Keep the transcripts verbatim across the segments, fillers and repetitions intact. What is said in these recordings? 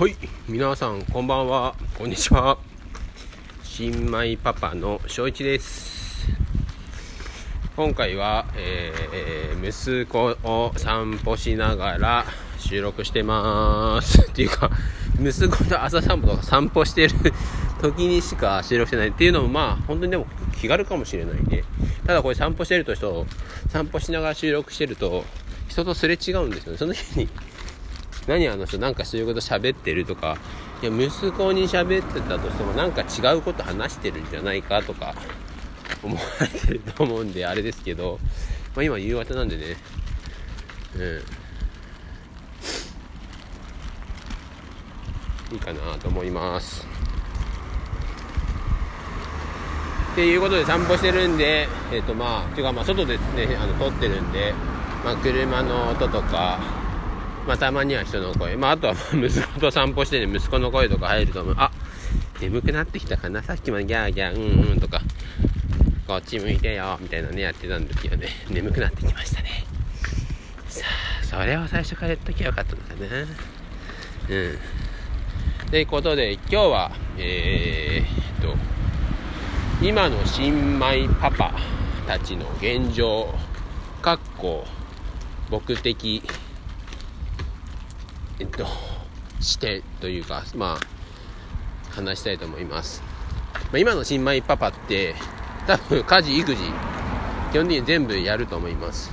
はい、皆さんこんばんは、こんにちは。新米パパの翔一です。今回は、えー、息子を散歩しながら収録してますっていうか、息子と朝散歩とか散歩してる時にしか収録してないっていうのも、まあ本当にでも気軽かもしれないね。ただこれ散歩してると人散歩しながら収録してると人とすれ違うんですよね。その時に何あの人なんかそういうこと喋ってるとか、いや息子に喋ってたとしてもなんか違うこと話してるんじゃないかとか思われてると思うんであれですけど、まあ、今夕方なんでね、うん、いいかなと思いますっていうことで散歩してるんで、えっとまあ、ていうかまあ外ですね、あの撮ってるんで、まあ、車の音とかまあ、たまには人の声、まあ、あとは息子と散歩してね、息子の声とか入ると思う。あ、眠くなってきたかな、さっきまでギャーギャーうんうんとかこっち向いてよみたいなねやってたんですけどね、眠くなってきましたね。さあそれを最初から言っときゃよかったのかな。うんということで今日はえー、っと今の新米パパたちの現状かっこ僕的えっと、してというか、まあ、話したいと思います。まあ、今の新米パパって、多分家事、育児、基本的に全部やると思います。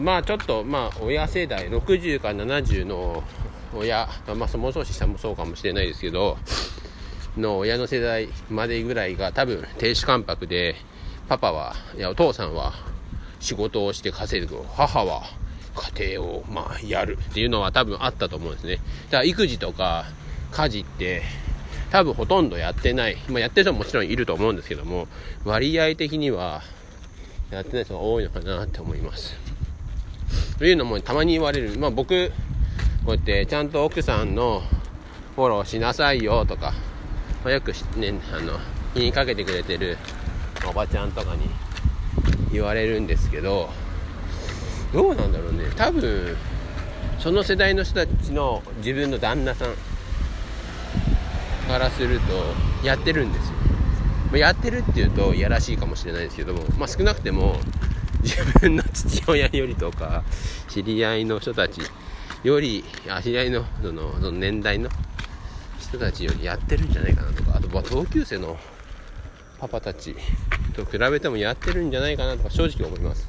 まあ、ちょっと、まあ、親世代、ろくじゅうからななじゅうの親、まあ、そもそも下もそうかもしれないですけど、の親の世代までぐらいが、多分、亭主関白で、パパは、いや、お父さんは仕事をして稼ぐ、母は、家庭をまあやるっていうのは多分あったと思うんですね。だから育児とか家事って多分ほとんどやってない、まあ、やってる人ももちろんいると思うんですけども、割合的にはやってない人が多いのかなって思います。というのもたまに言われる、まあ、僕こうやってちゃんと奥さんのフォローしなさいよとか、まあ、よく、ね、あの言いかけてくれてるおばちゃんとかに言われるんですけど、どうなんだろうね。多分その世代の人たちの自分の旦那さんからするとやってるんですよ、まあ、やってるっていうといやらしいかもしれないですけども、まあ、少なくても自分の父親よりとか知り合いの人たちより、あ、知り合いのその、その年代の人たちよりやってるんじゃないかなとか、あとは同級生のパパたちと比べてもやってるんじゃないかなとか正直思います。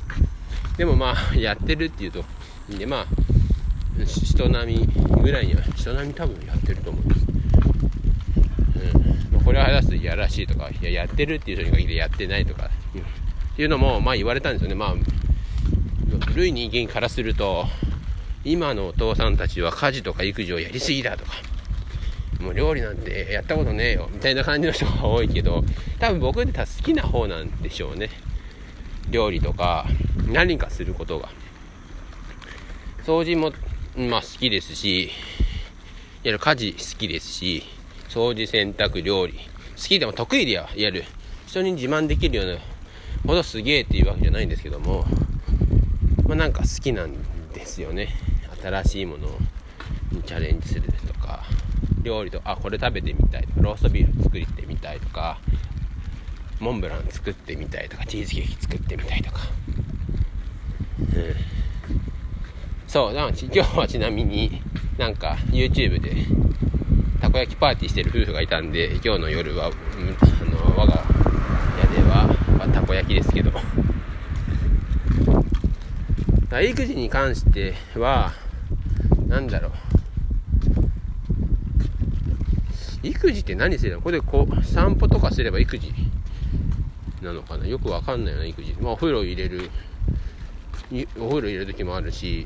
でもまあやってるっていうといいんで、まあ人並みぐらいには人並み多分やってると思うんです。うん、まあ、これは話すといやらしいとか、いややってるっていう人に限りやってないとかっていうのもまあ言われたんですよね。まあ古い人間からすると今のお父さんたちは家事とか育児をやりすぎだとか、もう料理なんてやったことねえよみたいな感じの人が多いけど、多分僕って好きな方なんでしょうね。料理とか何かすることが、掃除もまあ好きですし、やる家事好きですし、掃除洗濯料理好きでも得意でやる、人に自慢できるようなほどすげえっていうわけじゃないんですけども、まあなんか好きなんですよね。新しいものにチャレンジするとか、料理とあこれ食べてみたいとか、ローストビーフ作ってみたいとか、モンブラン作ってみたいとか、チーズケーキ作ってみたいとか、うん、そうなの。今日はちなみになんか YouTube でたこ焼きパーティーしてる夫婦がいたんで、今日の夜は、うん、あの我が家では、まあ、たこ焼きですけど、育児に関してはなんだろう、育児って何するの、これでこう散歩とかすれば育児なのかな、よくわかんないよな、育児。まあお風呂入れる、お風呂入れる時もあるし、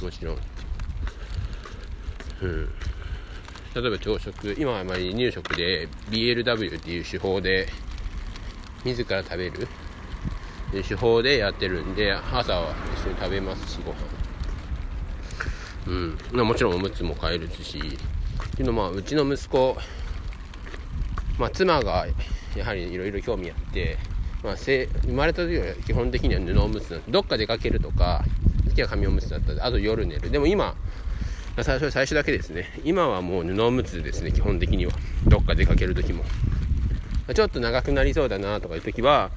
もちろん、うん、例えば朝食、今はあまり入食で ビーエルダブリュー っていう手法で自ら食べる手法でやってるんで、朝は一緒に食べますし、ご飯、うん、まあ、もちろんおむつも替えるしっていうの、まあうちの息子、まあ妻がやはりいろいろ興味あって、まあ、生まれた時は基本的には布おむつなんです。どっか出かけるとか時は紙おむつだったで、あと夜寝る。でも今最初最初だけですね。今はもう布おむつですね、基本的には。どっか出かける時もちょっと長くなりそうだなとかいう時は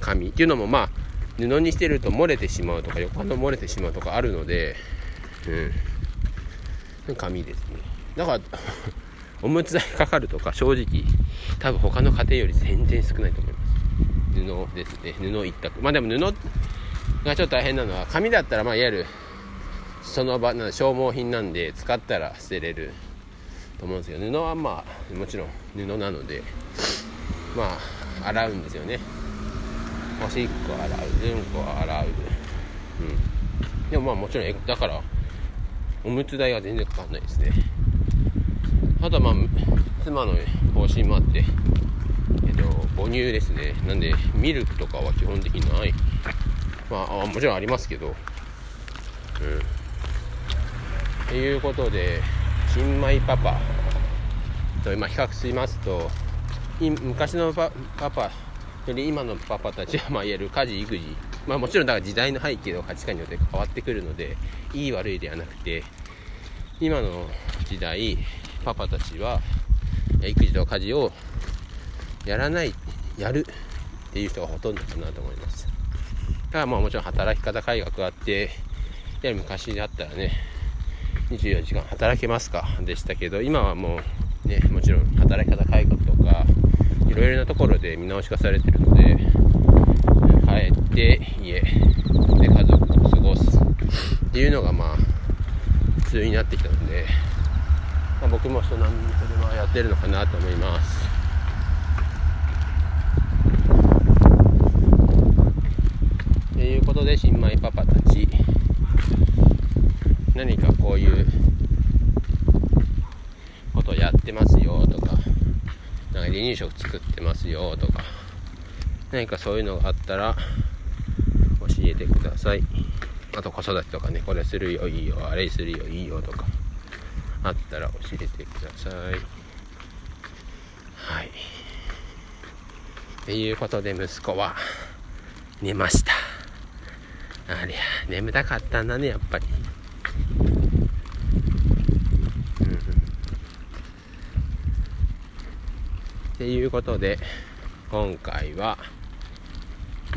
紙っていうのも、まあ布にしてると漏れてしまうとか横の漏れてしまうとかあるので、うん、紙ですね。だからおむつ代かかるとか、正直多分他の家庭より全然少ないと思います。布ですね、布一択。まあでも布がちょっと大変なのは、紙だったらまあいわゆるその場な消耗品なんで使ったら捨てれると思うんですけど、布はまあもちろん布なのでまあ洗うんですよね。おしっこ洗う、うんこ洗う、うん、でもまあもちろんだからおむつ代は全然かかんないですね。あとはまあ妻の方針もあって、えっと、母乳ですね。なんでミルクとかは基本的にない、まあもちろんありますけど、うんということで、新米パパと今比較しますと、昔の パ, パパより今のパパたちはまあいわゆる家事育児、まあもちろんだから時代の背景の価値観によって変わってくるので、いい悪いではなくて、今の時代パパたちは育児と家事をやらない、やるっていう人がほとんどかなと思います。だからまあもちろん働き方改革があって、いや昔だったらねにじゅうよじかん働けますかでしたけど、今はもうね、もちろん働き方改革とかいろいろなところで見直しがされてるので、帰って家で家族と過ごすっていうのがまあ普通になってきたので、まあ、僕も人並みにそれはやってるのかなと思います。ということで、新米パパたち何かこういうことをやってますよとか、なんか離乳食作ってますよとか、何かそういうのがあったら教えてください。あと子育てとかね、これするよいいよ、あれするよいいよとかあったら教えてください。はい、ということで、息子は寝ました。ありゃ眠たかったんだね、やっぱり。ということで、今回は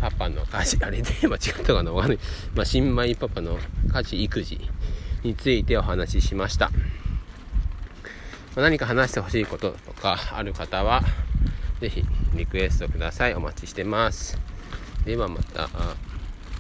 パパの家事、あれテーマ違ったかな、わかんない、まあ、新米パパの家事育児についてお話ししました。何か話してほしいこととかある方はぜひリクエストください。お待ちしてます。ではまた。